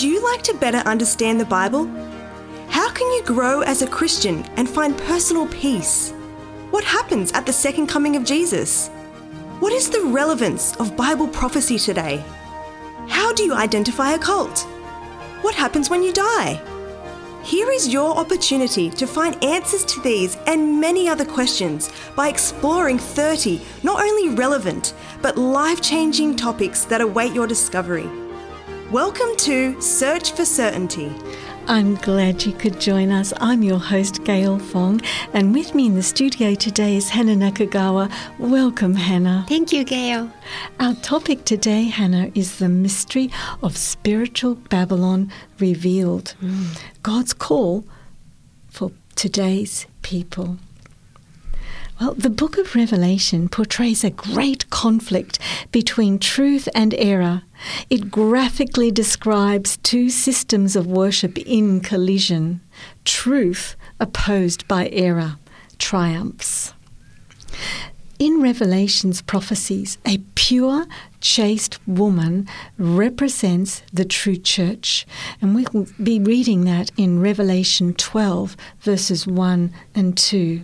Would you like to better understand the Bible? How can you grow as a Christian and find personal peace? What happens at the second coming of Jesus? What is the relevance of Bible prophecy today? How do you identify a cult? What happens when you die? Here is your opportunity to find answers to these and many other questions by exploring 30 not only relevant, but life-changing topics that await your discovery. Welcome to Search for Certainty. I'm glad you could join us. I'm your host, Gail Fong, and with me in the studio today is Hana Nakagawa. Welcome, Hana. Thank you, Gail. Our topic today, Hana, is the mystery of spiritual Babylon revealed. God's call for today's people. Well, the Book of Revelation portrays a great conflict between truth and error. It graphically describes two systems of worship in collision. Truth opposed by error triumphs. In Revelation's prophecies, a pure, chaste woman represents the true church. And we will be reading that in Revelation 12, verses 1 and 2.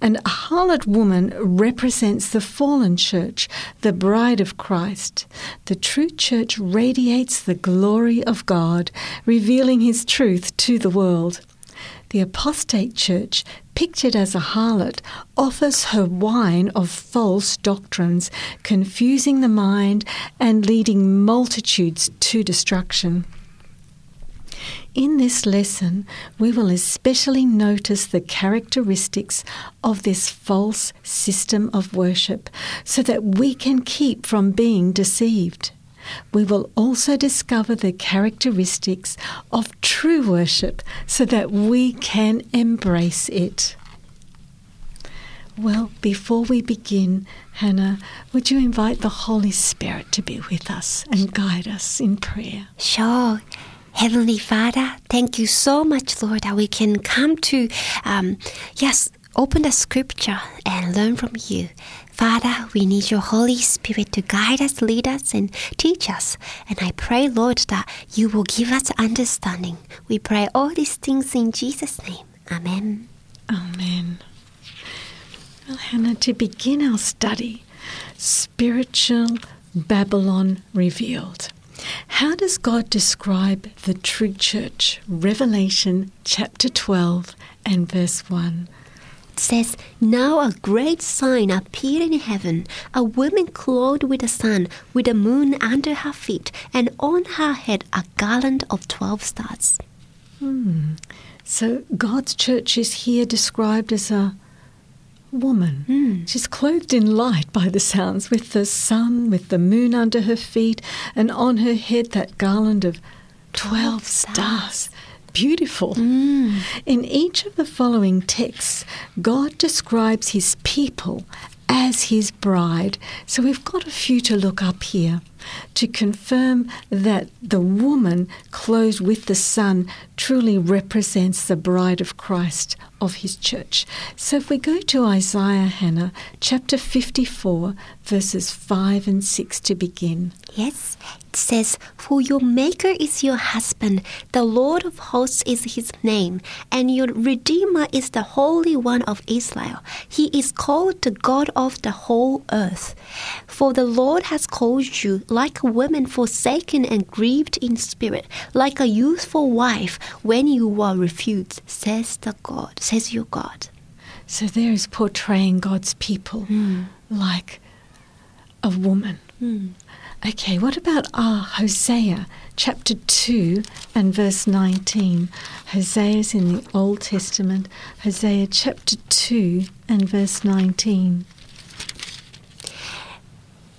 And a harlot woman represents the fallen church, the bride of Christ. The true church radiates the glory of God, revealing his truth to the world. The apostate church, pictured as a harlot, offers her wine of false doctrines, confusing the mind and leading multitudes to destruction. In this lesson, we will especially notice the characteristics of this false system of worship so that we can keep from being deceived. We will also discover the characteristics of true worship so that we can embrace it. Well, before we begin, Hana, would you invite the Holy Spirit to be with us and guide us in prayer? Sure. Heavenly Father, thank you so much, Lord, that we can come to, open the scripture and learn from you. Father, we need your Holy Spirit to guide us, lead us, and teach us. And I pray, Lord, that you will give us understanding. We pray all these things in Jesus' name. Amen. Amen. Well, Hana, to begin our study, Spiritual Babylon Revealed. How does God describe the true church? Revelation chapter 12 and verse 1. It says, "Now a great sign appeared in heaven, a woman clothed with the sun, with the moon under her feet, and on her head a garland of 12 stars." So God's church is here described as a woman. She's clothed in light by the sounds, with the sun, with the moon under her feet, and on her head that garland of 12 stars. Beautiful. In each of the following texts, God describes his people as his bride. So we've got a few to look up here to confirm that the woman clothed with the sun truly represents the bride of Christ, of his church. So if we go to Isaiah, Hana, chapter 54, verses 5 and 6 to begin. Yes, it says, "For your maker is your husband, the Lord of hosts is his name, and your Redeemer is the Holy One of Israel. He is called the God of the whole earth. For the Lord has called you like a woman forsaken and grieved in spirit, like a youthful wife when you are refused, says your God." So there is portraying God's people like a woman. Okay, what about Hosea chapter 2 and verse 19? Hosea's in the Old Testament. Hosea chapter 2 and verse 19.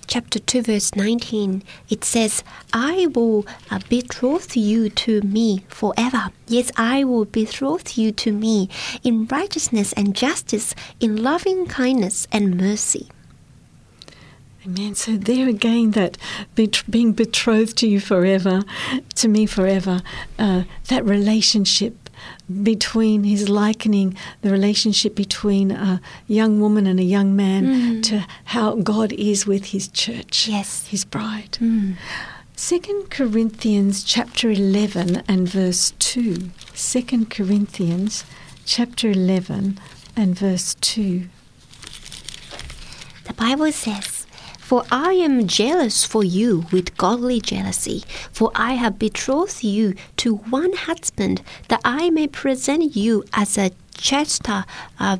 Chapter 2, verse 19, it says, "I will betroth you to me forever. Yes, I will betroth you to me in righteousness and justice, in loving kindness and mercy." Amen. So there again, that being betrothed to you forever, to me forever, that relationship between his likening the relationship between a young woman and a young man to how God is with his church, his bride. 2 Corinthians chapter 11 and verse 2. 2 Corinthians chapter 11 and verse 2. The Bible says, "For I am jealous for you with godly jealousy, for I have betrothed you to one husband, that I may present you as a chaste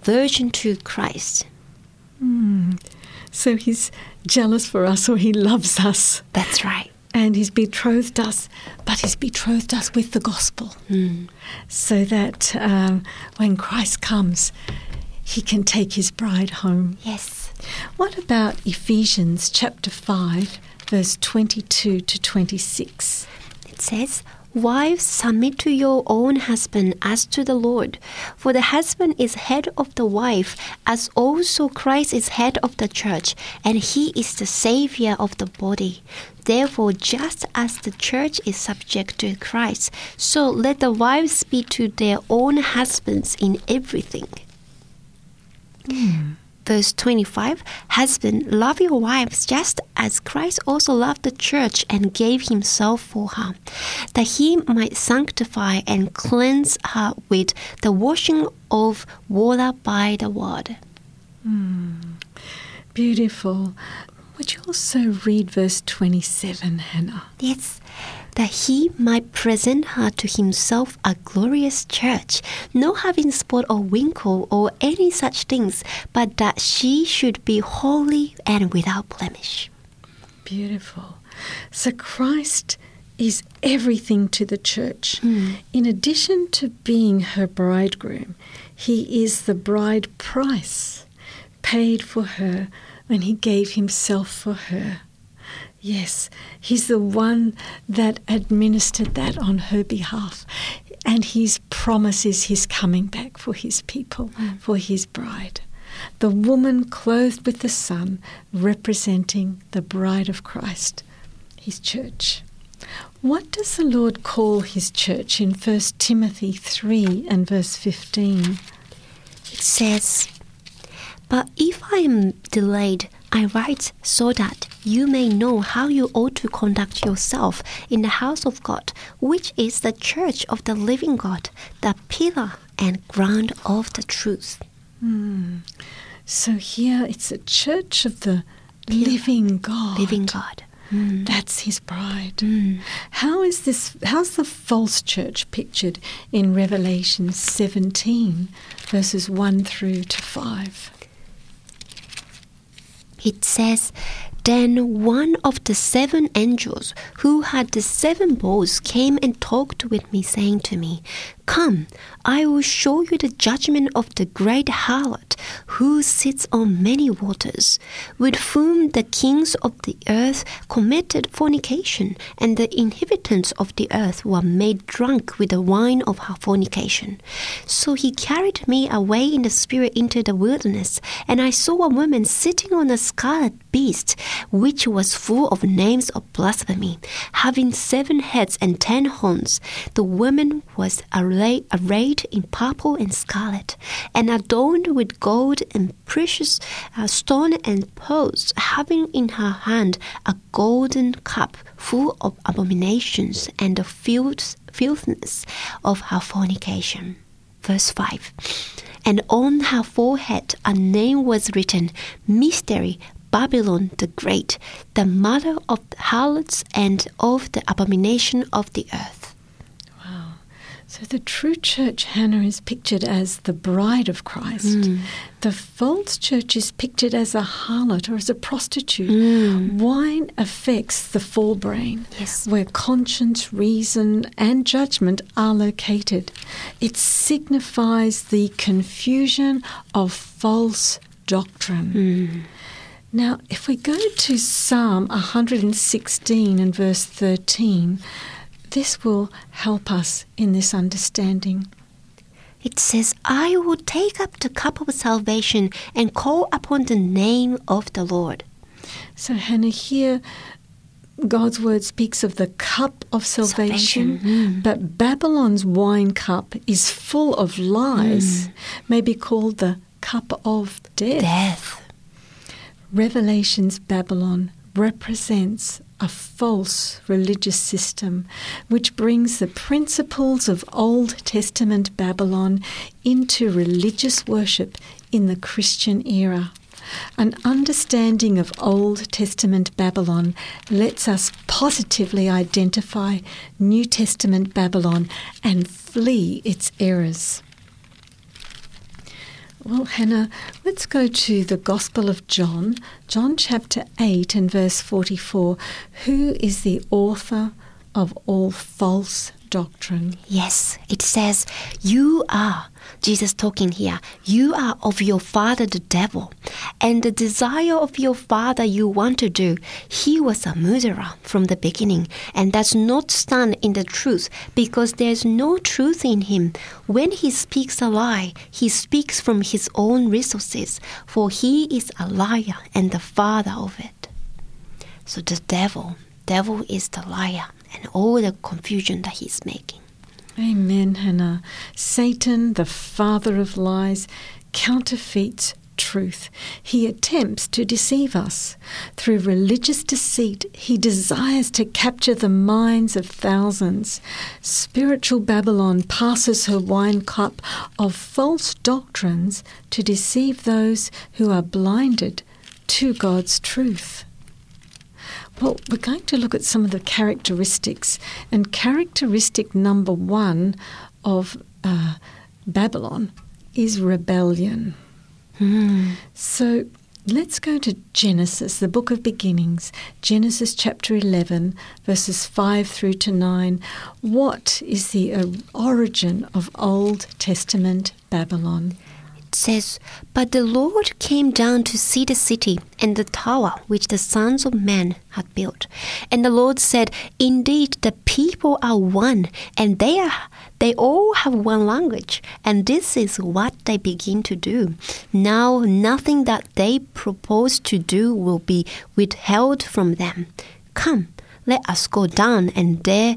virgin to Christ." So he's jealous for us, or he loves us. That's right. And he's betrothed us, but he's betrothed us with the gospel, so that when Christ comes, he can take his bride home. Yes. What about Ephesians chapter 5, verse 22 to 26? It says, "Wives, submit to your own husband as to the Lord. For the husband is head of the wife, as also Christ is head of the church, and he is the Savior of the body. Therefore, just as the church is subject to Christ, so let the wives be to their own husbands in everything." Verse 25, "Husband, love your wives just as Christ also loved the church and gave himself for her, that he might sanctify and cleanse her with the washing of water by the word." Beautiful. Would you also read verse 27, Hannah? Yes. "That he might present her to himself a glorious church, not having spot or wrinkle or any such things, but that she should be holy and without blemish." Beautiful. So Christ is everything to the church. In addition to being her bridegroom, he is the bride price paid for her when he gave himself for her. Yes, he's the one that administered that on her behalf. And his promise is his coming back for his people, for his bride. The woman clothed with the sun, representing the bride of Christ, his church. What does the Lord call his church in 1 Timothy 3 and verse 15? It says, "But if I am delayed, I write so that you may know how you ought to conduct yourself in the house of God, which is the church of the living God, the pillar and ground of the truth." So here it's a church of the living God. Living God. That's his bride. How is this? How's the false church pictured in Revelation 17, verses 1 through to 5? It says, "Then one of the seven angels who had the seven bowls came and talked with me, saying to me, 'Come, I will show you the judgment of the great harlot who sits on many waters, with whom the kings of the earth committed fornication, and the inhabitants of the earth were made drunk with the wine of her fornication.' So he carried me away in the spirit into the wilderness, and I saw a woman sitting on a scarlet beast, which was full of names of blasphemy, having 7 heads and 10 horns. The woman was arrayed in purple and scarlet, and adorned with gold and precious stone and pearls, having in her hand a golden cup full of abominations and the filthiness of her fornication." Verse 5, "And on her forehead a name was written, Mystery, Babylon the Great, the mother of the harlots and of the abomination of the earth." Wow. So the true church, Hannah, is pictured as the bride of Christ. The false church is pictured as a harlot or as a prostitute. Wine affects the forebrain, where conscience, reason, and judgment are located. It signifies the confusion of false doctrine. Now, if we go to Psalm 116 and verse 13, this will help us in this understanding. It says, "I will take up the cup of salvation and call upon the name of the Lord." So, Hannah, here God's word speaks of the cup of salvation, but Babylon's wine cup is full of lies, may be called the cup of death. Revelation's Babylon represents a false religious system which brings the principles of Old Testament Babylon into religious worship in the Christian era. An understanding of Old Testament Babylon lets us positively identify New Testament Babylon and flee its errors. Well, Hannah, let's go to the Gospel of John, John chapter 8 and verse 44. Who is the author of all false doctrine? Yes, it says, you are, Jesus talking here, you are of your father the devil, and the desire of your father you want to do. He was a murderer from the beginning and does not stand in the truth because there is no truth in him. When he speaks a lie, he speaks from his own resources, for he is a liar and the father of it. So the devil is the liar and all the confusion that he's making. Amen, Hannah. Satan, the father of lies, counterfeits truth. He attempts to deceive us. Through religious deceit, he desires to capture the minds of thousands. Spiritual Babylon passes her wine cup of false doctrines to deceive those who are blinded to God's truth. Well, we're going to look at some of the characteristics. And characteristic number one of Babylon is rebellion. So let's go to Genesis, the book of beginnings, Genesis chapter 11, verses 5 through to 9. What is the origin of Old Testament Babylon? Says, but the Lord came down to see the city and the tower which the sons of men had built. And the Lord said, indeed, the people are one, and they all have one language, and this is what they begin to do. Now nothing that they propose to do will be withheld from them. Come, let us go down and there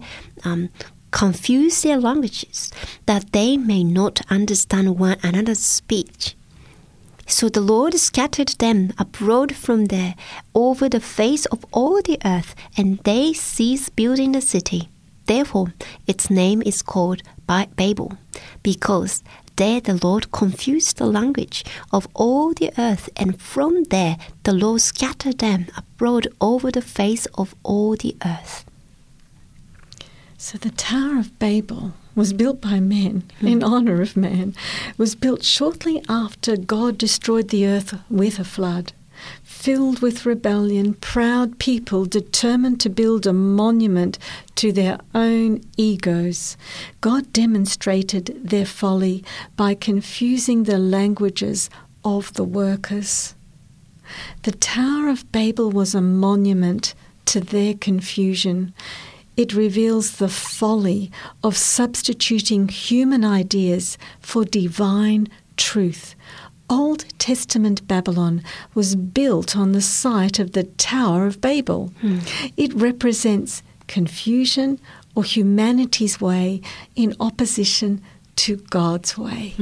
confuse their languages, that they may not understand one another's speech. So the Lord scattered them abroad from there over the face of all the earth, and they ceased building the city. Therefore, its name is called Babel, because there the Lord confused the language of all the earth, and from there the Lord scattered them abroad over the face of all the earth. So the Tower of Babel was built by men in honor of man. It was built shortly after God destroyed the earth with a flood. Filled with rebellion, proud people determined to build a monument to their own egos. God demonstrated their folly by confusing the languages of the workers. The Tower of Babel was a monument to their confusion. It reveals the folly of substituting human ideas for divine truth. Old Testament Babylon was built on the site of the Tower of Babel. It represents confusion or humanity's way in opposition to God's way.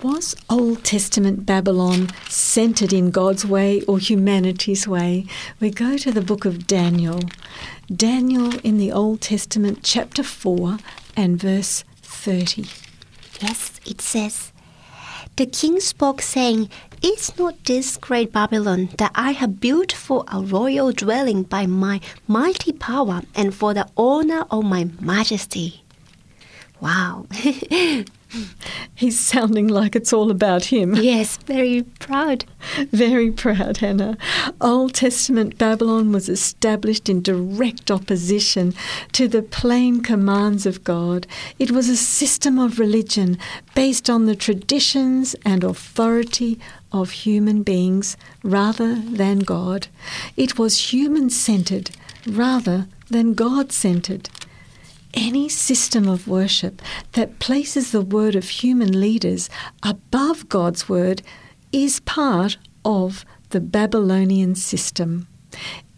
Was Old Testament Babylon centered in God's way or humanity's way? We go to the book of Daniel. Daniel in the Old Testament, chapter 4 and verse 30. Yes, it says, the king spoke, saying, is not this great Babylon that I have built for a royal dwelling by my mighty power and for the honor of my majesty? Wow. He's sounding like it's all about him. Yes, very proud. Very proud, Hannah. Old Testament Babylon was established in direct opposition to the plain commands of God. It was a system of religion based on the traditions and authority of human beings rather than God. It was human-centered rather than God-centered. Any system of worship that places the word of human leaders above God's word is part of the Babylonian system.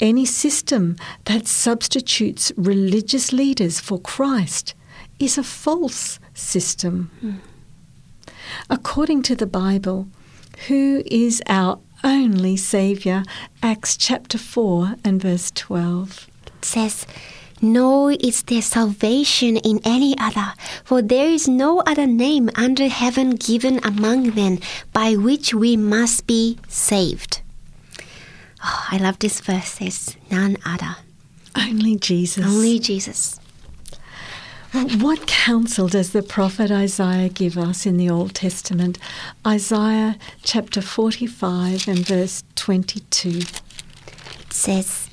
Any system that substitutes religious leaders for Christ is a false system. According to the Bible, who is our only Saviour, Acts chapter 4 and verse 12. It says, "Nor is there salvation in any other, for there is no other name under heaven given among men by which we must be saved." Oh, I love this verse. There's none other. Only Jesus. Only Jesus. What counsel does the prophet Isaiah give us in the Old Testament? Isaiah chapter 45 and verse 22. It says,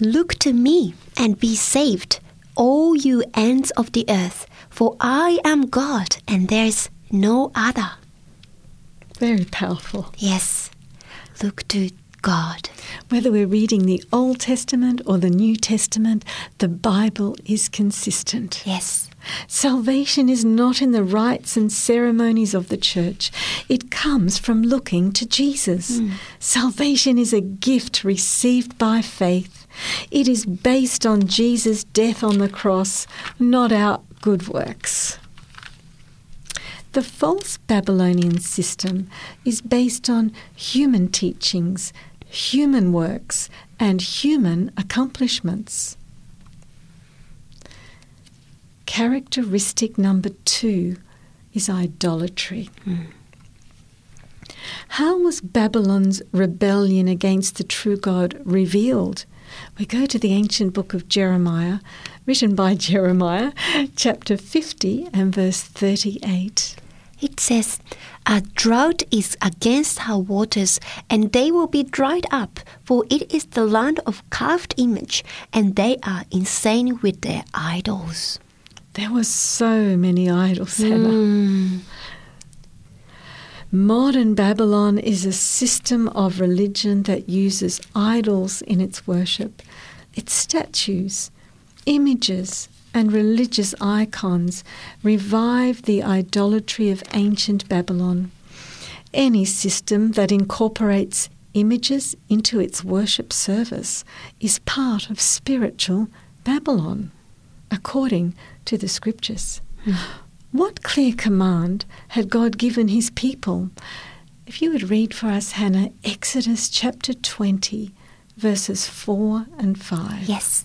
"Look to me and be saved, all you ends of the earth, for I am God and there is no other." Very powerful. Yes. Look to God. Whether we're reading the Old Testament or the New Testament, the Bible is consistent. Yes. Salvation is not in the rites and ceremonies of the church. It comes from looking to Jesus. Salvation is a gift received by faith. It is based on Jesus' death on the cross, not our good works. The false Babylonian system is based on human teachings, human works, and human accomplishments. Characteristic number 2 is idolatry. How was Babylon's rebellion against the true God revealed? We go to the ancient book of Jeremiah, written by Jeremiah, chapter 50 and verse 38. It says, "A drought is against her waters, and they will be dried up, for it is the land of carved image, and they are insane with their idols." There were so many idols, Hannah. Modern Babylon is a system of religion that uses idols in its worship. Its statues, images, and religious icons revive the idolatry of ancient Babylon. Any system that incorporates images into its worship service is part of spiritual Babylon, according to the scriptures. What clear command had God given his people? If you would read for us, Hannah, Exodus chapter 20, verses 4 and 5. Yes.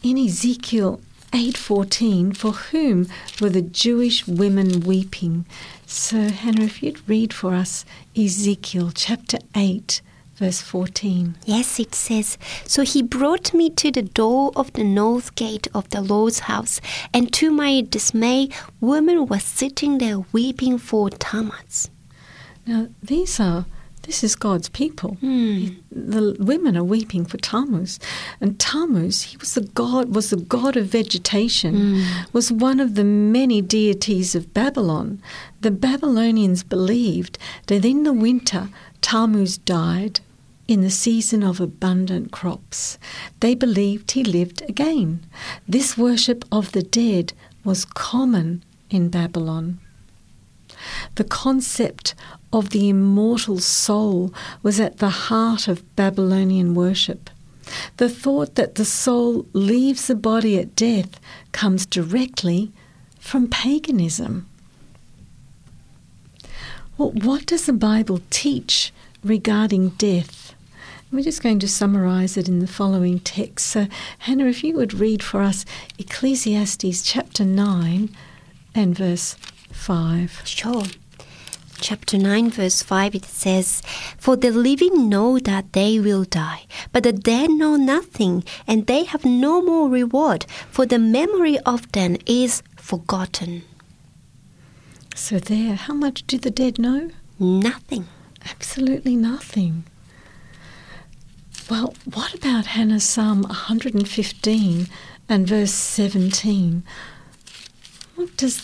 In Ezekiel 8:14, for whom were the Jewish women weeping? So, Hannah, if you'd read for us Ezekiel chapter 8, verse 14. Yes, it says, "So he brought me to the door of the north gate of the Lord's house, and to my dismay, women were sitting there weeping for Tammuz." Now, this is God's people. The women are weeping for Tammuz. And Tammuz, he was the god of vegetation, was one of the many deities of Babylon. The Babylonians believed that in the winter, Tammuz died in the season of abundant crops. They believed he lived again. This worship of the dead was common in Babylon. The concept of the immortal soul was at the heart of Babylonian worship. The thought that the soul leaves the body at death comes directly from paganism. Well, what does the Bible teach regarding death? We're just going to summarize it in the following text. So, Hannah, if you would read for us Ecclesiastes chapter 9 and verse 5. Sure. Chapter 9, verse 5, it says, "For the living know that they will die, but the dead know nothing, and they have no more reward, for the memory of them is forgotten." So there, how much do the dead know? Nothing. Absolutely nothing. Well, what about Hannah, Psalm 115 and verse 17? What does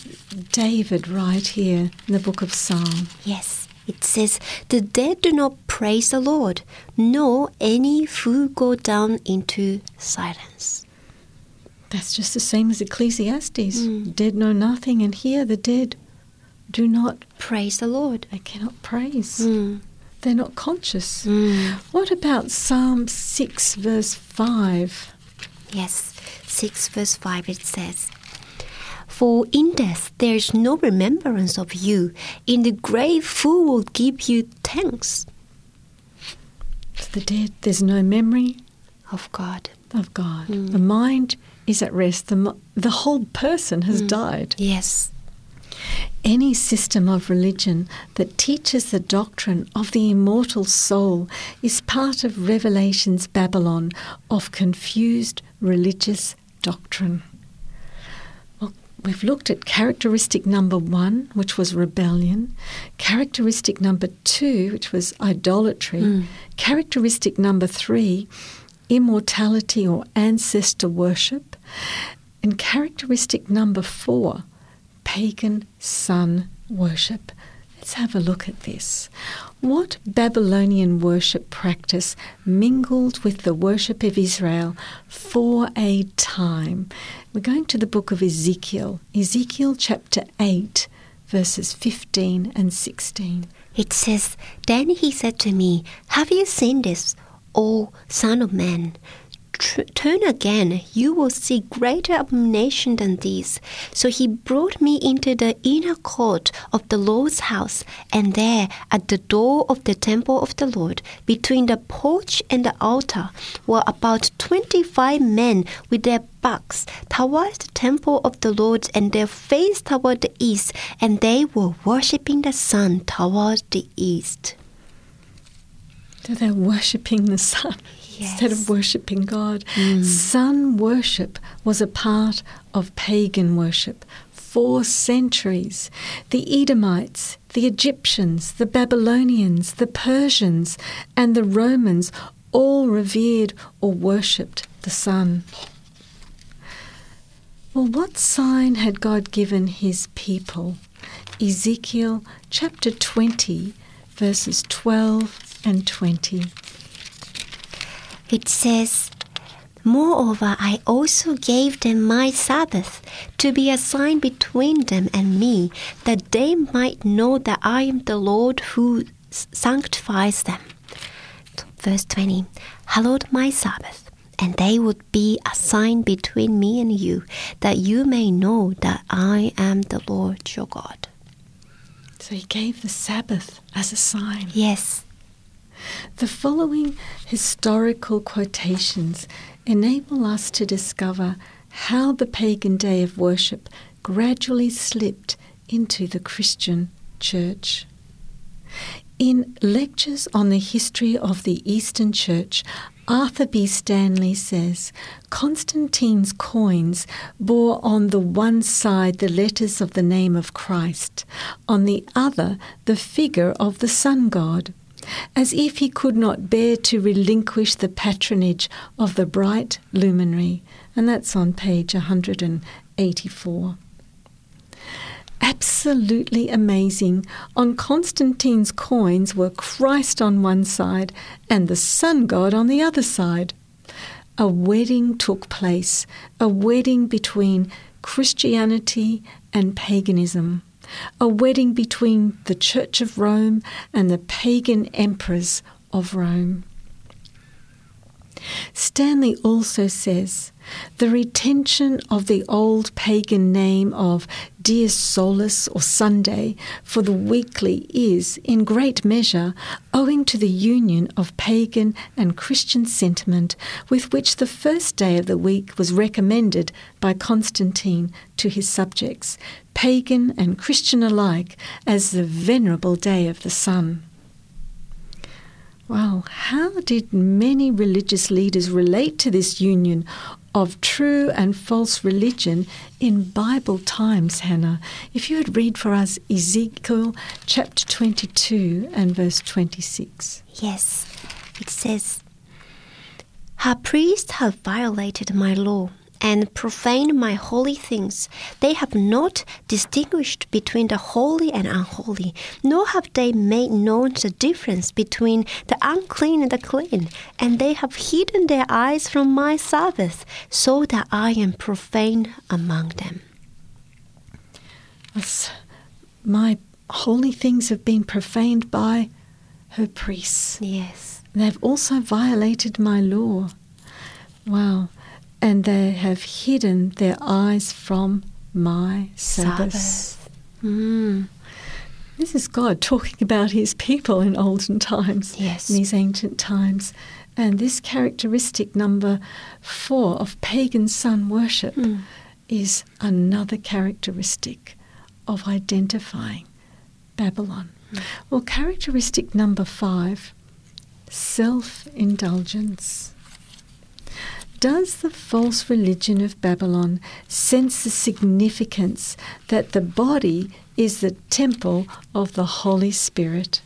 David write here in the book of Psalm? Yes, it says, "The dead do not praise the Lord, nor any who go down into silence." That's just the same as Ecclesiastes. Dead know nothing, and here the dead do not praise the Lord. They cannot praise. They're not conscious. What about Psalm 6 verse 5? Yes, 6 verse 5 it says, "For in death there is no remembrance of you. In the grave, who will give you thanks?" To the dead, there's no memory of God. Of God. The mind is at rest. The whole person has died. Yes. Any system of religion that teaches the doctrine of the immortal soul is part of Revelation's Babylon of confused religious doctrine. We've looked at characteristic number 1, which was rebellion, characteristic number 2, which was idolatry, characteristic number 3, immortality or ancestor worship, and characteristic number 4, pagan sun worship. Let's have a look at this. What Babylonian worship practice mingled with the worship of Israel for a time? We're going to the book of Ezekiel, Ezekiel chapter 8, verses 15 and 16. It says, "Then he said to me, 'Have you seen this, O son of man? Turn again, you will see greater abomination than these.' So he brought me into the inner court of the Lord's house, and there, at the door of the temple of the Lord, between the porch and the altar, were about 25 men with their backs towards the temple of the Lord and their face toward the east, and they were worshipping the sun toward the east." So they're worshipping the sun. Yes. Instead of worshipping God. Sun worship was a part of pagan worship for centuries. The Edomites, the Egyptians, the Babylonians, the Persians, and the Romans all revered or worshipped the sun. Well, what sign had God given his people? Ezekiel chapter 20, verses 12 and 20. It says, "Moreover, I also gave them my Sabbath to be a sign between them and me, that they might know that I am the Lord who sanctifies them." Verse 20, "Hallowed my Sabbath, and they would be a sign between me and you, that you may know that I am the Lord your God." So he gave the Sabbath as a sign. Yes. The following historical quotations enable us to discover how the pagan day of worship gradually slipped into the Christian church. In Lectures on the History of the Eastern Church, Arthur B. Stanley says, "Constantine's coins bore on the one side the letters of the name of Christ, on the other the figure of the sun god, as if he could not bear to relinquish the patronage of the bright luminary." And that's on page 184. Absolutely amazing. On Constantine's coins were Christ on one side and the sun god on the other side. A wedding took place, a wedding between Christianity and paganism. A wedding between the Church of Rome and the pagan emperors of Rome. Stanley also says, the retention of the old pagan name of Dies Solis, or Sunday, for the weekly is, in great measure, owing to the union of pagan and Christian sentiment with which the first day of the week was recommended by Constantine to his subjects, pagan and Christian alike, as the venerable day of the sun. Well, how did many religious leaders relate to this union of true and false religion in Bible times, Hannah? If you would read for us Ezekiel chapter 22 and verse 26. Yes, it says, her priests have violated my law and profaned my holy things. They have not distinguished between the holy and unholy, nor have they made known the difference between the unclean and the clean, and they have hidden their eyes from my Sabbath, so that I am profane among them. My holy things have been profaned by her priests. Yes. They've also violated my law. Wow. And they have hidden their eyes from my Sabbath. This is God talking about his people in olden times, in these ancient times. And this characteristic number 4 of pagan sun worship is another characteristic of identifying Babylon. Well, characteristic number 5, self-indulgence. Does the false religion of Babylon sense the significance that the body is the temple of the Holy Spirit?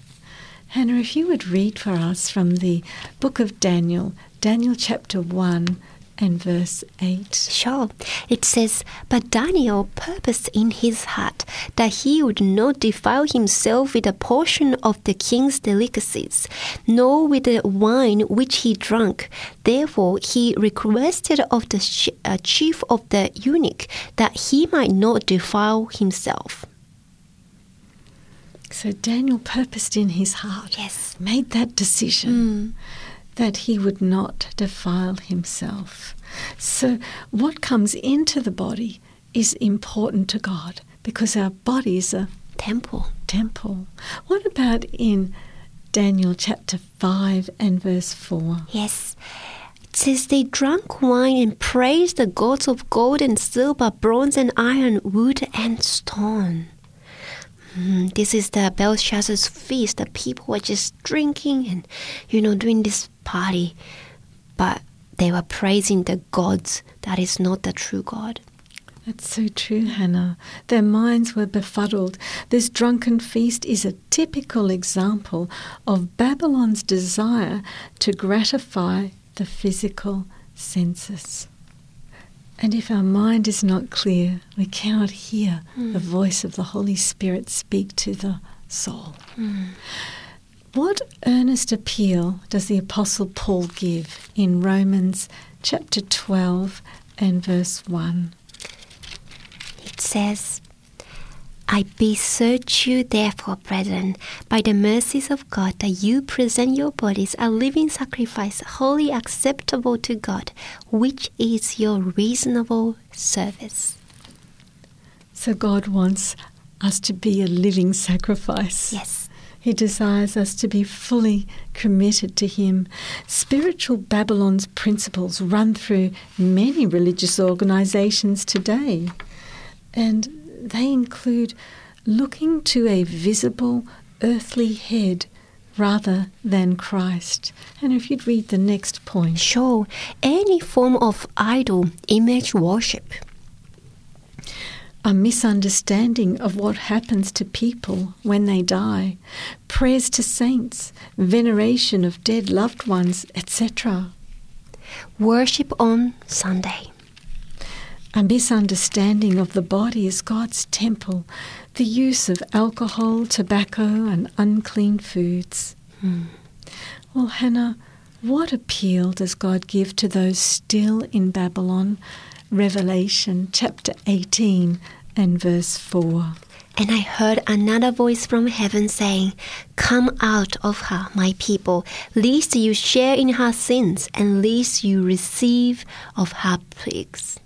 Hannah, if you would read for us from the book of Daniel, Daniel chapter 1 and verse 8. Sure. It says, but Daniel purposed in his heart that he would not defile himself with a portion of the king's delicacies, nor with the wine which he drank. Therefore, he requested of the chief of the eunuch that he might not defile himself. So Daniel purposed in his heart, made that decision that he would not defile himself. So what comes into the body is important to God, because our body is a temple. What about in Daniel chapter 5 and verse 4? Yes. It says, they drank wine and praised the gods of gold and silver, bronze and iron, wood and stone. This is the Belshazzar's feast. The people were just drinking and, doing this party. But they were praising the gods. That is not the true God. That's so true, Hannah. Their minds were befuddled. This drunken feast is a typical example of Babylon's desire to gratify the physical senses. And if our mind is not clear, we cannot hear the voice of the Holy Spirit speak to the soul. What earnest appeal does the Apostle Paul give in Romans chapter 12 and verse 1? It says, I beseech you, therefore, brethren, by the mercies of God, that you present your bodies a living sacrifice, wholly acceptable to God, which is your reasonable service. So God wants us to be a living sacrifice. Yes. He desires us to be fully committed to him. Spiritual Babylon's principles run through many religious organizations today. And they include looking to a visible earthly head rather than Christ. And if you'd read the next point. Sure. Any form of idol image worship. A misunderstanding of what happens to people when they die. Prayers to saints, veneration of dead loved ones, etc. Worship on Sunday. A misunderstanding of the body as God's temple, the use of alcohol, tobacco, and unclean foods. Well, Hannah, what appeal does God give to those still in Babylon? Revelation chapter 18 and verse 4. And I heard another voice from heaven saying, "Come out of her, my people, lest you share in her sins, and lest you receive of her plagues."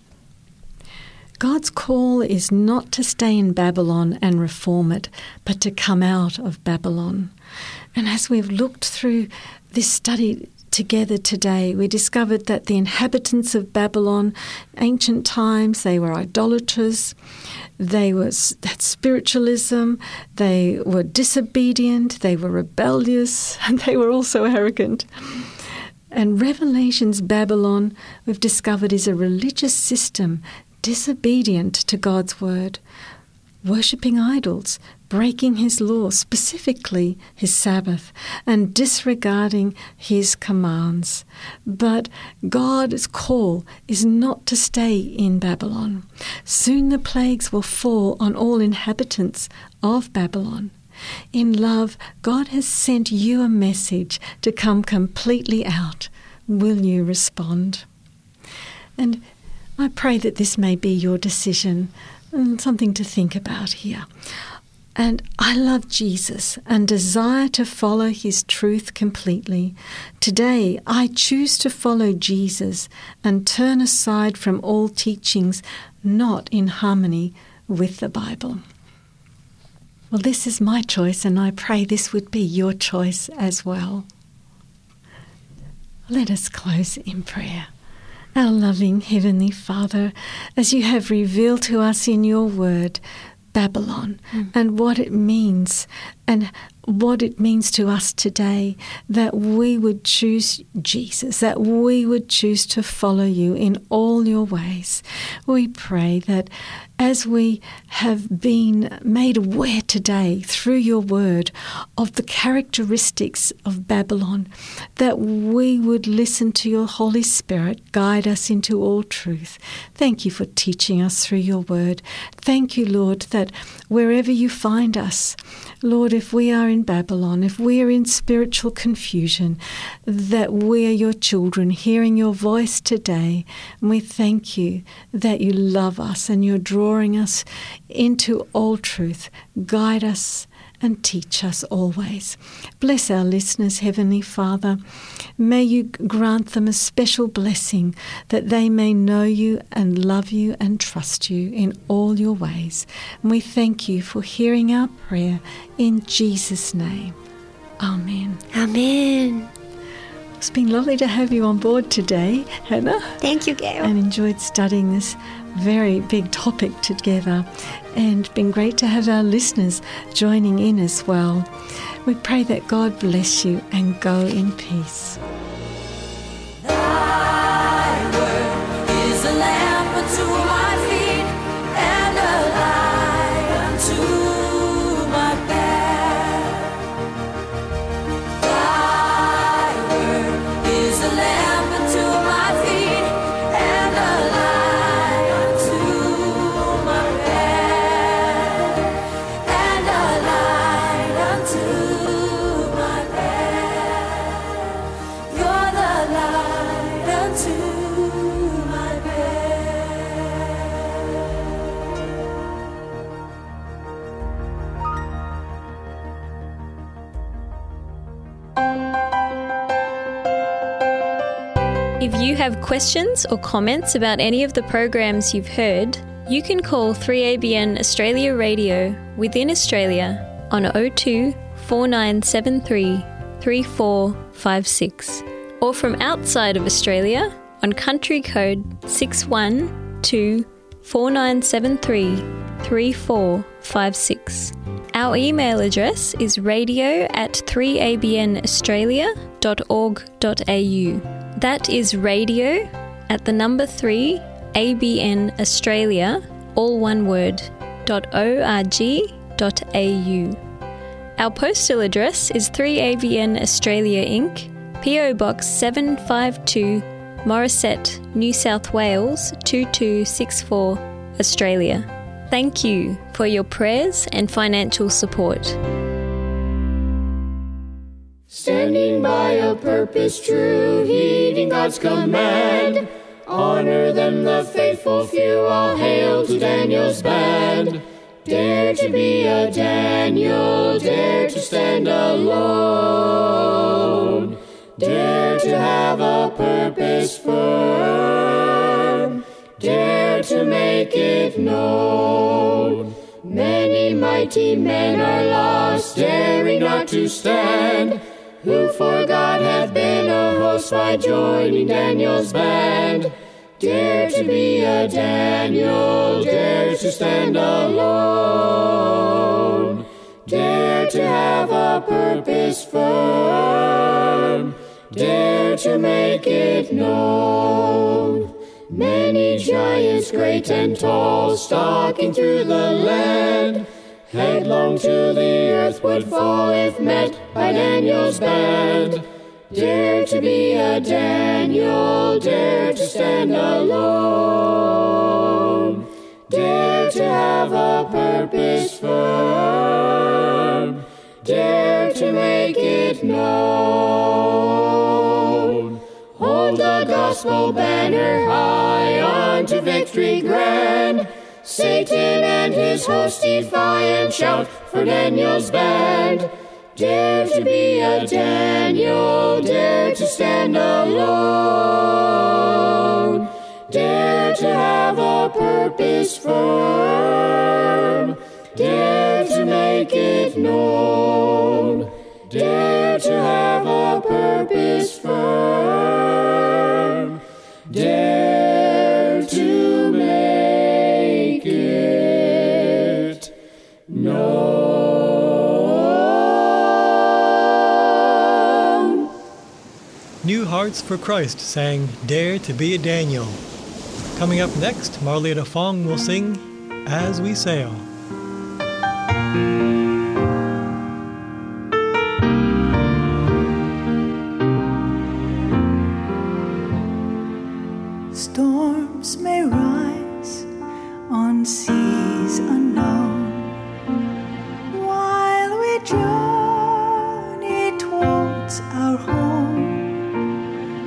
God's call is not to stay in Babylon and reform it, but to come out of Babylon. And as we've looked through this study together today, we discovered that the inhabitants of Babylon, ancient times, they were idolaters, they were spiritualism, they were disobedient, they were rebellious, and they were also arrogant. And Revelation's Babylon, we've discovered, is a religious system disobedient to God's word, worshipping idols, breaking his law, specifically his Sabbath, and disregarding his commands. But God's call is not to stay in Babylon. Soon the plagues will fall on all inhabitants of Babylon. In love, God has sent you a message to come completely out. Will you respond? And I pray that this may be your decision and something to think about here. And I love Jesus and desire to follow his truth completely. Today, I choose to follow Jesus and turn aside from all teachings not in harmony with the Bible. Well, this is my choice, and I pray this would be your choice as well. Let us close in prayer. Our loving Heavenly Father, as you have revealed to us in your word, Babylon, and what it means, and what it means to us today, that we would choose Jesus, that we would choose to follow you in all your ways. We pray that as we have been made aware today through your word of the characteristics of Babylon, that we would listen to your Holy Spirit, guide us into all truth. Thank you for teaching us through your word. Thank you, Lord, that wherever you find us, Lord, if we are in Babylon, if we are in spiritual confusion, that we are your children hearing your voice today. And we thank you that you love us and you're drawing us into all truth. Guide us and teach us always. Bless our listeners, Heavenly Father. May you grant them a special blessing that they may know you and love you and trust you in all your ways. And we thank you for hearing our prayer in Jesus' name. Amen. Amen. It's been lovely to have you on board today, Hannah. Thank you, Gail. And enjoyed studying this very big topic together, and been great to have our listeners joining in as well. We pray that God bless you and go in peace. Thy word is a lamp unto my feet and a light unto my path. Thy word is a lamp unto my feet and a light. If you have questions or comments about any of the programs you've heard, you can call 3ABN Australia Radio within Australia on 02 4973 3456 or from outside of Australia on country code 612 4973 3456. Our email address is radio@3abnaustralia.org.au. That is radio@3ABN Australia, all one word, .org.au. Our postal address is 3ABN Australia Inc., PO Box 752, Morissette, New South Wales, 2264, Australia. Thank you for your prayers and financial support. Standing by a purpose true, heeding God's command, honor them, the faithful few, all hail to Daniel's band. Dare to be a Daniel, dare to stand alone, dare to have a purpose firm, dare to make it known. Many mighty men are lost, daring not to stand, who for God have been a host by joining Daniel's band. Dare to be a Daniel, dare to stand alone, dare to have a purpose firm, dare to make it known. Many giants great and tall, stalking through the land, headlong to the earth would fall if met by Daniel's band. Dare to be a Daniel, dare to stand alone, dare to have a purpose firm, dare to make it known. Hold the gospel banner high, on to victory grand, Satan and his host defy and shout for Daniel's band. Dare to be a Daniel, dare to stand alone, dare to have a purpose firm, dare to make it known, dare to have a purpose firm, dare to make it known. New Hearts for Christ sang Dare to be a Daniel. Coming up next, Marlena Fong will sing As We Sail. Storms may rise on seas unknown, while we journey towards our home.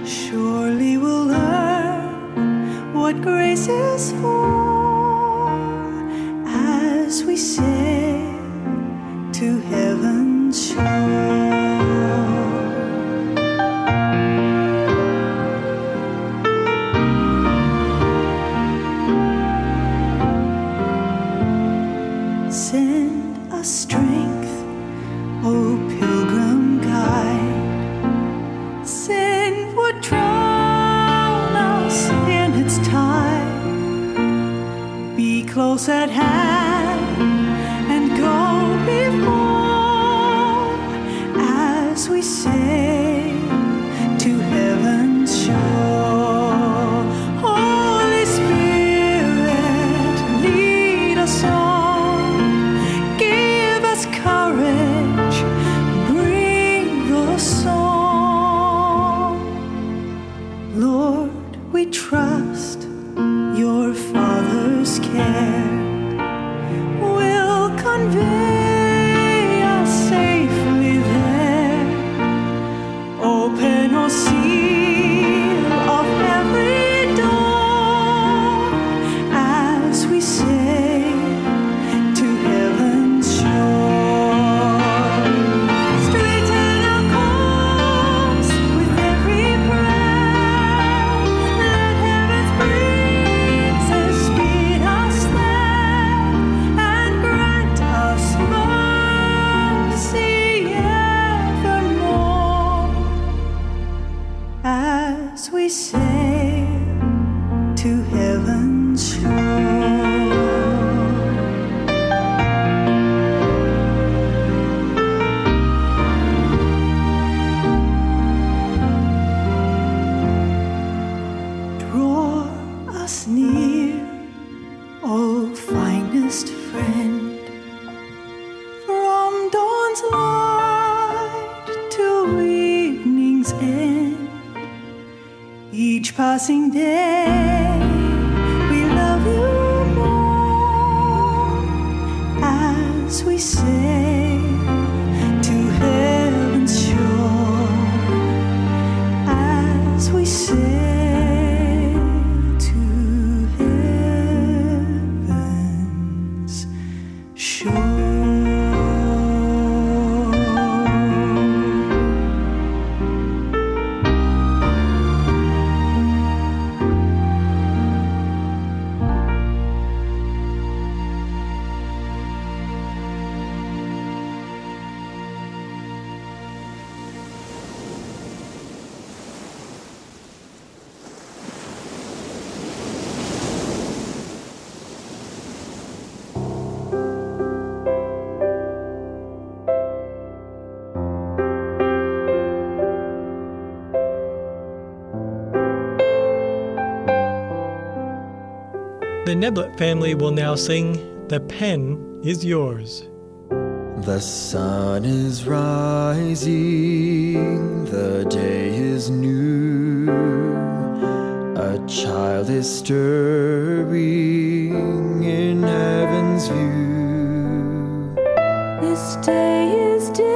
Surely we'll learn what grace is for as we sail to heaven's shore. Send us strength, O pilgrim guide. Send what drown us in its tide. Be close at hand and go before as we sail to heaven's shore. Holy Spirit, lead us on, give us courage, bring the song. Lord, we trust your Father's care will convey us safely there. Open, O seal of every door, as we sail to heaven's shore. Straighten our course with every prayer. Let heaven's breezes speed us there and grant us mercy evermore as we sail to heaven's shore. Draw us near, O finest friend, from dawn's light to evening's end. Each passing day, we love you more as we sail to heaven's shore. As we sail to heaven's The Neblett family will now sing The Pen is Yours. The sun is rising, the day is new. A child is stirring in heaven's view. This day is different,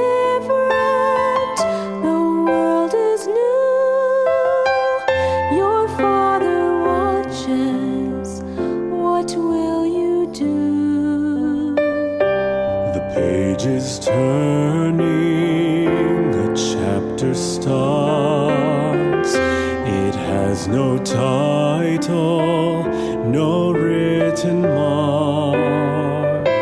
the world is new. Your Father watches, what will you do? The page is turning, the chapter starts. It has no title, no written marks. The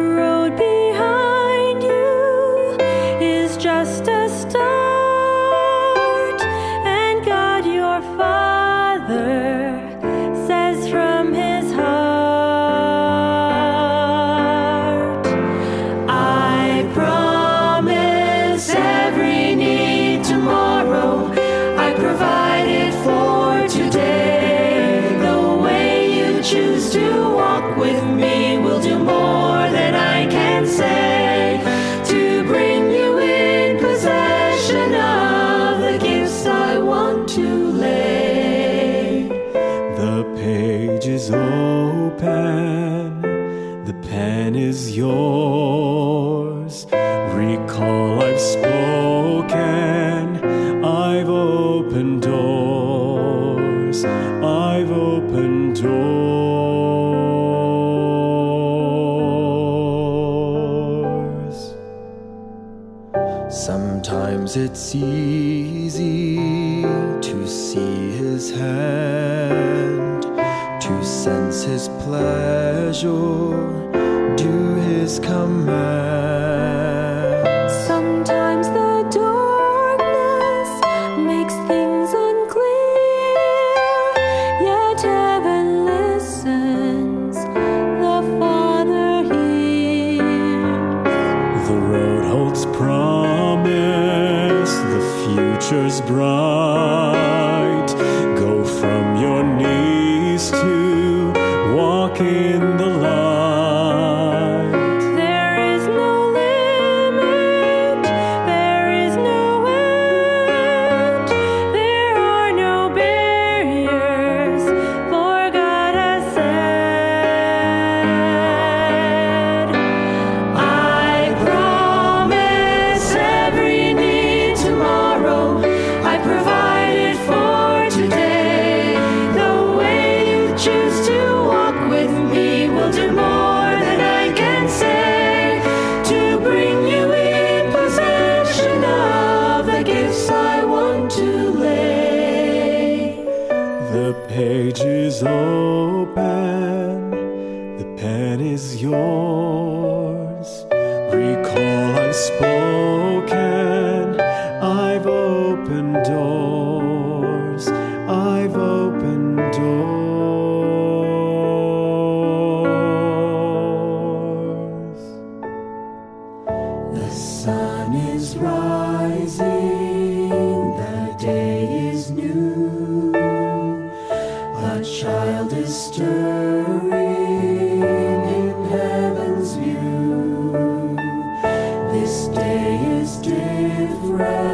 road behind you is just a start, and God your Father says from his heart, I promise every need tomorrow I provide. Choose to walk with me will do more than I can say to bring you in possession of the gifts I want to lay. The page is open, the pen is yours. Recall I've spoken, I've opened doors, I've opened doors. Sometimes it's easy to see his hand, to sense his pleasure, do his command. Sometimes the darkness makes things unclear, yet heaven listens, the Father hears. The road holds promise, future's bright. Go from your knees to walk in the light. There is no limit, there is no end, there are no barriers, for God has said, I promise every need tomorrow I provided for today. The way you choose to walk with me will do more than I can say to bring you in possession of the gifts I want to lay. The page is open, the pen is yours. Recall I've spoken, I've opened doors, I've opened doors. The sun is rising, the day is new. A child is stirring in heaven's view. This day is different.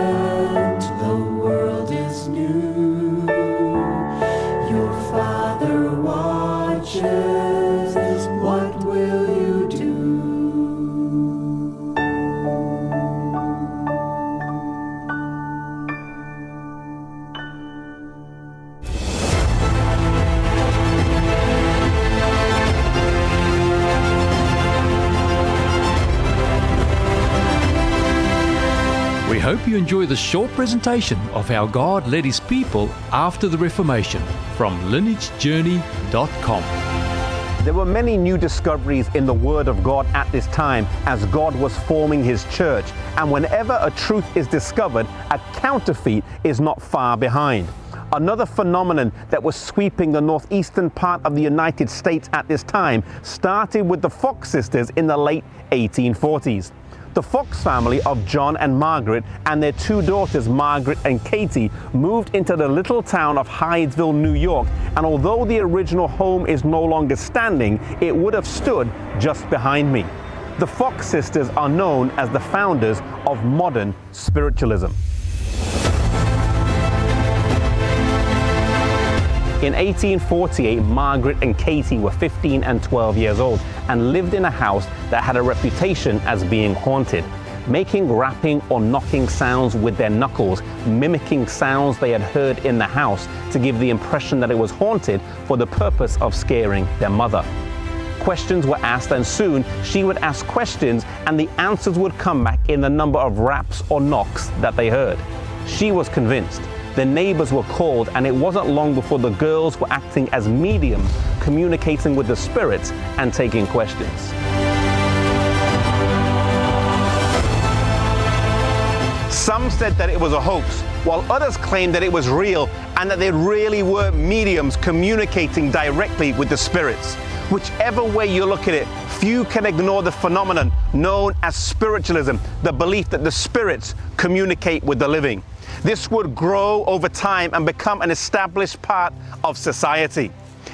What will you do? We hope you enjoy the short presentation of how God led his people after the Reformation from lineagejourney.com. There were many new discoveries in the Word of God at this time as God was forming His church. And whenever a truth is discovered, a counterfeit is not far behind. Another phenomenon that was sweeping the northeastern part of the United States at this time started with the Fox sisters in the late 1840s. The Fox family of John and Margaret and their two daughters, Margaret and Katie, moved into the little town of Hydesville, New York, and although the original home is no longer standing, it would have stood just behind me. The Fox sisters are known as the founders of modern spiritualism. In 1848, Margaret and Katie were 15 and 12 years old and lived in a house that had a reputation as being haunted, making rapping or knocking sounds with their knuckles, mimicking sounds they had heard in the house to give the impression that it was haunted for the purpose of scaring their mother. Questions were asked, and soon she would ask questions and the answers would come back in the number of raps or knocks that they heard. She was convinced. The neighbors were called, and it wasn't long before the girls were acting as mediums, communicating with the spirits and taking questions. Some said that it was a hoax, while others claimed that it was real and that they really were mediums communicating directly with the spirits. Whichever way you look at it, few can ignore the phenomenon known as spiritualism, the belief that the spirits communicate with the living. This would grow over time and become an established part of society.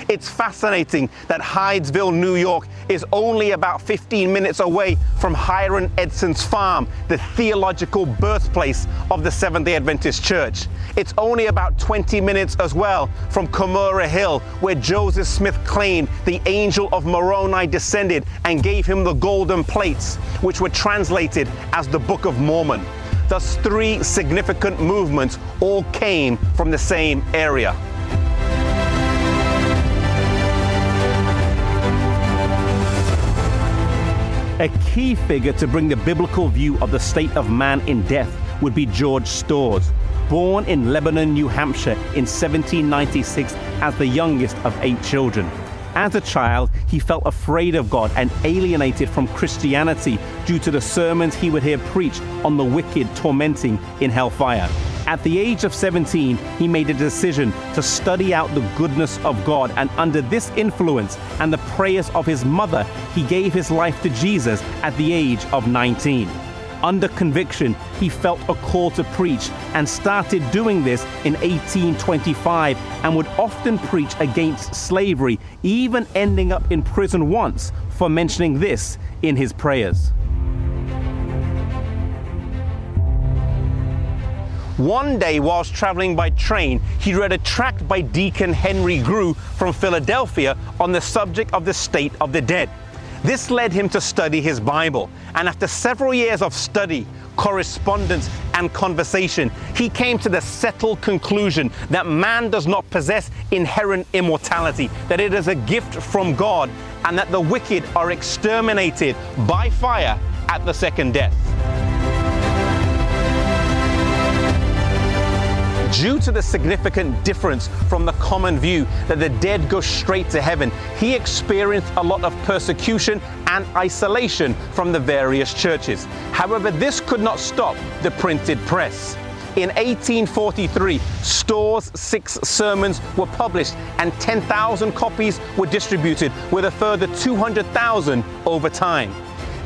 It's fascinating that Hydesville, New York, is only about 15 minutes away from Hiram Edson's farm, the theological birthplace of the Seventh-day Adventist Church. It's only about 20 minutes as well from Cumorah Hill, where Joseph Smith claimed the angel of Moroni descended and gave him the golden plates, which were translated as the Book of Mormon. Thus, three significant movements all came from the same area. A key figure to bring the biblical view of the state of man in death would be George Storrs, born in Lebanon, New Hampshire in 1796 as the youngest of 8 children. As a child, he felt afraid of God and alienated from Christianity due to the sermons he would hear preached on the wicked tormenting in hellfire. At the age of 17, he made a decision to study out the goodness of God, and under this influence and the prayers of his mother, he gave his life to Jesus at the age of 19. Under conviction, he felt a call to preach and started doing this in 1825 and would often preach against slavery, even ending up in prison once for mentioning this in his prayers. One day, whilst traveling by train, he read a tract by Deacon Henry Grew from Philadelphia on the subject of the state of the dead. This led him to study his Bible, and after several years of study, correspondence, and conversation, he came to the settled conclusion that man does not possess inherent immortality, that it is a gift from God, and that the wicked are exterminated by fire at the second death. Due to the significant difference from the common view that the dead go straight to heaven, he experienced a lot of persecution and isolation from the various churches. However, this could not stop the printed press. In 1843, Storrs' 6 sermons were published and 10,000 copies were distributed, with a further 200,000 over time.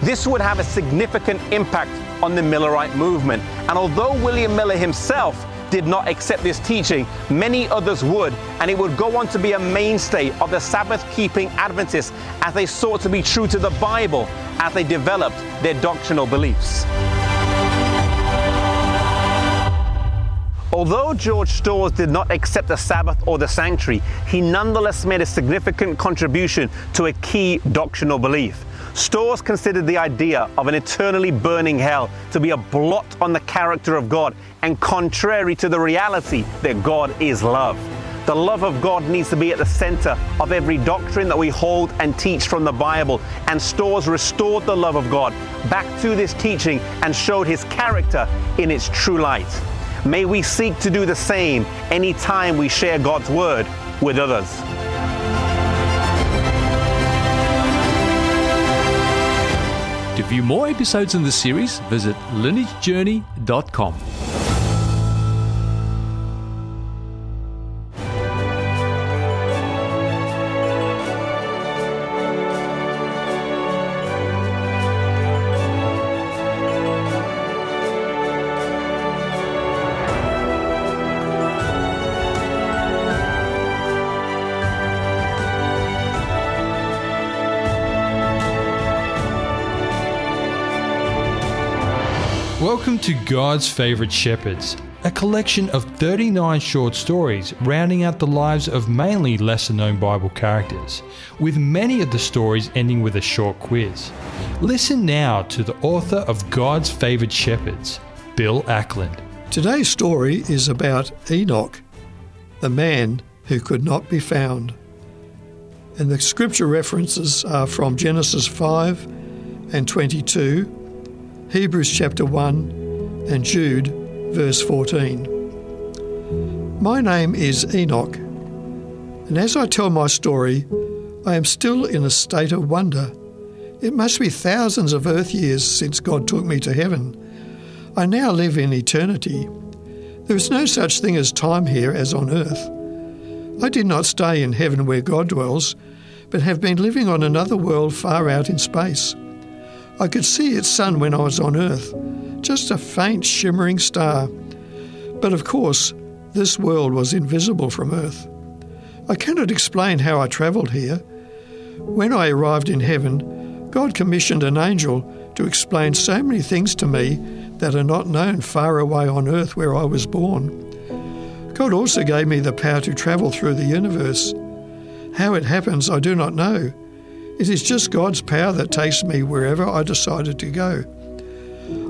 This would have a significant impact on the Millerite movement, and although William Miller himself did not accept this teaching, many others would, and it would go on to be a mainstay of the Sabbath-keeping Adventists as they sought to be true to the Bible as they developed their doctrinal beliefs. Although George Storrs did not accept the Sabbath or the sanctuary, he nonetheless made a significant contribution to a key doctrinal belief. Storrs considered the idea of an eternally burning hell to be a blot on the character of God and contrary to the reality that God is love. The love of God needs to be at the center of every doctrine that we hold and teach from the Bible, and Storrs restored the love of God back to this teaching and showed his character in its true light. May we seek to do the same anytime we share God's word with others. To view more episodes in this series, visit lineagejourney.com. Welcome to God's Favorite Shepherds, a collection of 39 short stories rounding out the lives of mainly lesser-known Bible characters, with many of the stories ending with a short quiz. Listen now to the author of God's Favorite Shepherds, Bill Ackland. Today's story is about Enoch, the man who could not be found. And the scripture references are from Genesis 5 and 22, Hebrews chapter 1 and Jude verse 14. My name is Enoch, and as I tell my story, I am still in a state of wonder. It must be thousands of earth years since God took me to heaven. I now live in eternity. There is no such thing as time here as on earth. I did not stay in heaven where God dwells, but have been living on another world far out in space. I could see its sun when I was on Earth, just a faint shimmering star. But of course, this world was invisible from Earth. I cannot explain how I travelled here. When I arrived in heaven, God commissioned an angel to explain so many things to me that are not known far away on Earth where I was born. God also gave me the power to travel through the universe. How it happens, I do not know. It is just God's power that takes me wherever I decided to go.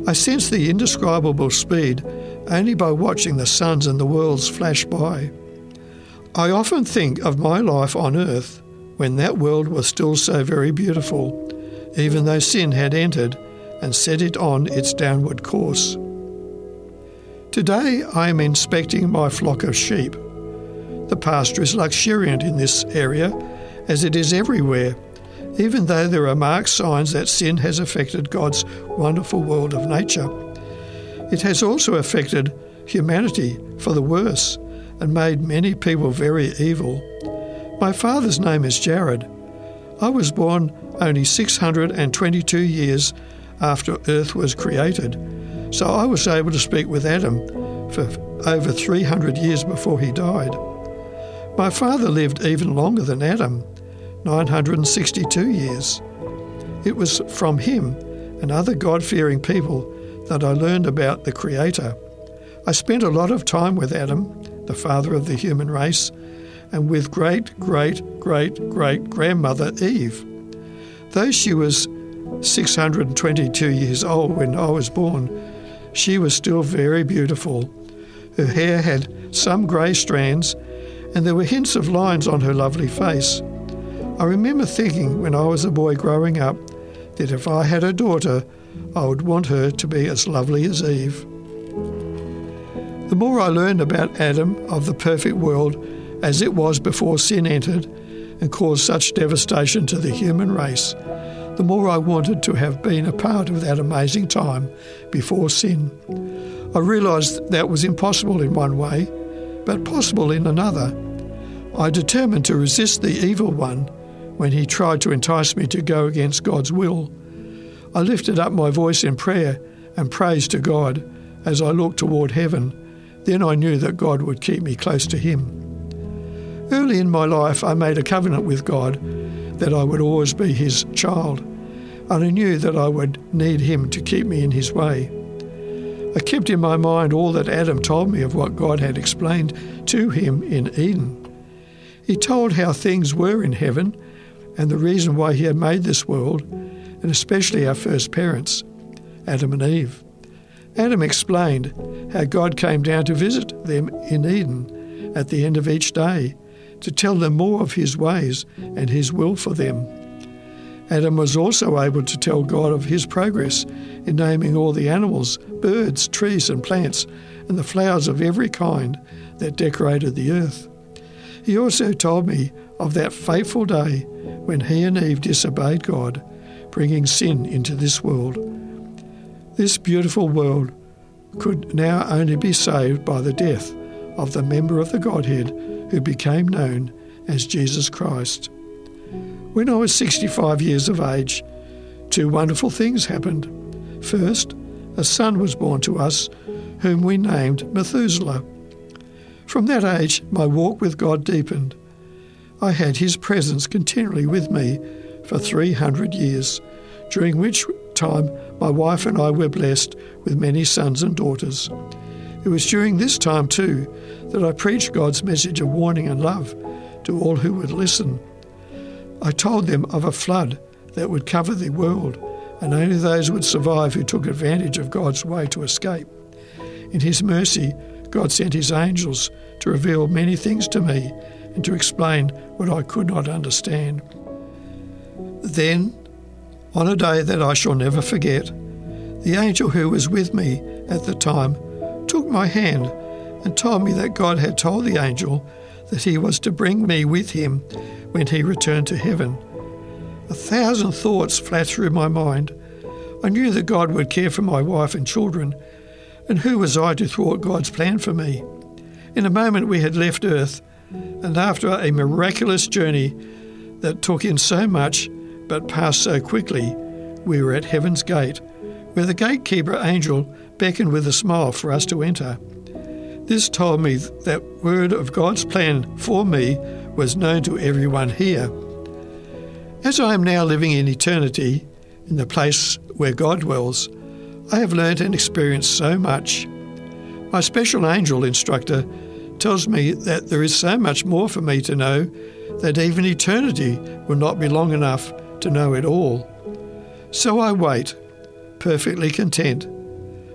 I sense the indescribable speed only by watching the suns and the worlds flash by. I often think of my life on earth when that world was still so very beautiful, even though sin had entered and set it on its downward course. Today I am inspecting my flock of sheep. The pasture is luxuriant in this area, as it is everywhere, even though there are marked signs that sin has affected God's wonderful world of nature. It has also affected humanity for the worse and made many people very evil. My father's name is Jared. I was born only 622 years after Earth was created, so I was able to speak with Adam for over 300 years before he died. My father lived even longer than Adam, 962 years. It was from him and other God-fearing people that I learned about the Creator. I spent a lot of time with Adam, the father of the human race, and with great-great-great-great-grandmother Eve. Though she was 622 years old when I was born, she was still very beautiful. Her hair had some grey strands, and there were hints of lines on her lovely face. I remember thinking when I was a boy growing up that if I had a daughter, I would want her to be as lovely as Eve. The more I learned about Adam of the perfect world as it was before sin entered and caused such devastation to the human race, the more I wanted to have been a part of that amazing time before sin. I realised that was impossible in one way, but possible in another. I determined to resist the evil one when he tried to entice me to go against God's will. I lifted up my voice in prayer and praised to God as I looked toward heaven. Then I knew that God would keep me close to him. Early in my life, I made a covenant with God that I would always be his child, and I knew that I would need him to keep me in his way. I kept in my mind all that Adam told me of what God had explained to him in Eden. He told how things were in heaven and the reason why he had made this world, and especially our first parents, Adam and Eve. Adam explained how God came down to visit them in Eden at the end of each day to tell them more of his ways and his will for them. Adam was also able to tell God of his progress in naming all the animals, birds, trees and plants, and the flowers of every kind that decorated the earth. He also told me of that fateful day when he and Eve disobeyed God, bringing sin into this world. This beautiful world could now only be saved by the death of the member of the Godhead who became known as Jesus Christ. When I was 65 years of age, two wonderful things happened. First, a son was born to us, whom we named Methuselah. From that age, my walk with God deepened. I had his presence continually with me for 300 years, during which time, my wife and I were blessed with many sons and daughters. It was during this time, too, that I preached God's message of warning and love to all who would listen. I told them of a flood that would cover the world, and only those would survive who took advantage of God's way to escape. In His mercy, God sent His angels to reveal many things to me and to explain what I could not understand. Then, on a day that I shall never forget, the angel who was with me at the time took my hand and told me that God had told the angel that he was to bring me with him when he returned to heaven. 1,000 thoughts flashed through my mind. I knew that God would care for my wife and children, and who was I to thwart God's plan for me? In a moment we had left Earth, and after a miraculous journey that took in so much but passed so quickly, we were at Heaven's Gate, where the gatekeeper angel beckoned with a smile for us to enter. This told me that word of God's plan for me was known to everyone here. As I am now living in eternity, in the place where God dwells, I have learnt and experienced so much. My special angel instructor tells me that there is so much more for me to know that even eternity will not be long enough to know it all. So I wait, perfectly content.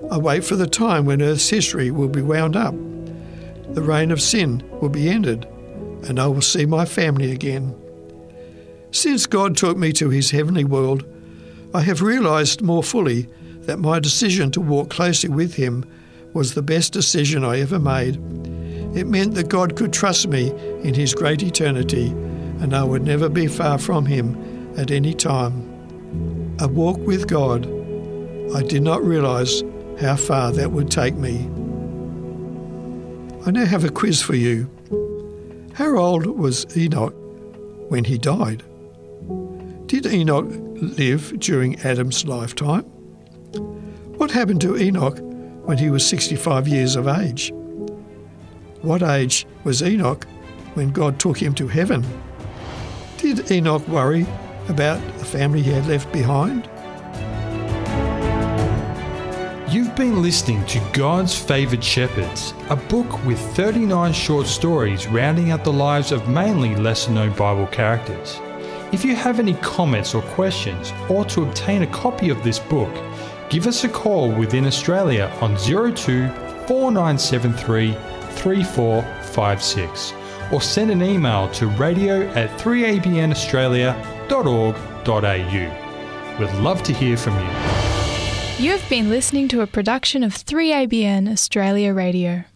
I wait for the time when Earth's history will be wound up. The reign of sin will be ended, and I will see my family again. Since God took me to His heavenly world, I have realised more fully that my decision to walk closely with Him was the best decision I ever made. It meant that God could trust me in His great eternity, and I would never be far from Him at any time. A walk with God. I did not realise how far that would take me. I now have a quiz for you. How old was Enoch when he died? Did Enoch live during Adam's lifetime? What happened to Enoch when he was 65 years of age? What age was Enoch when God took him to heaven? Did Enoch worry about the family he had left behind? You've been listening to God's Favorite Shepherds, a book with 39 short stories rounding out the lives of mainly lesser-known Bible characters. If you have any comments or questions, or to obtain a copy of this book, give us a call within Australia on 02 4973 3456 or send an email to radio@3abnaustralia.org.au. We'd love to hear from you. You've been listening to a production of 3ABN Australia Radio.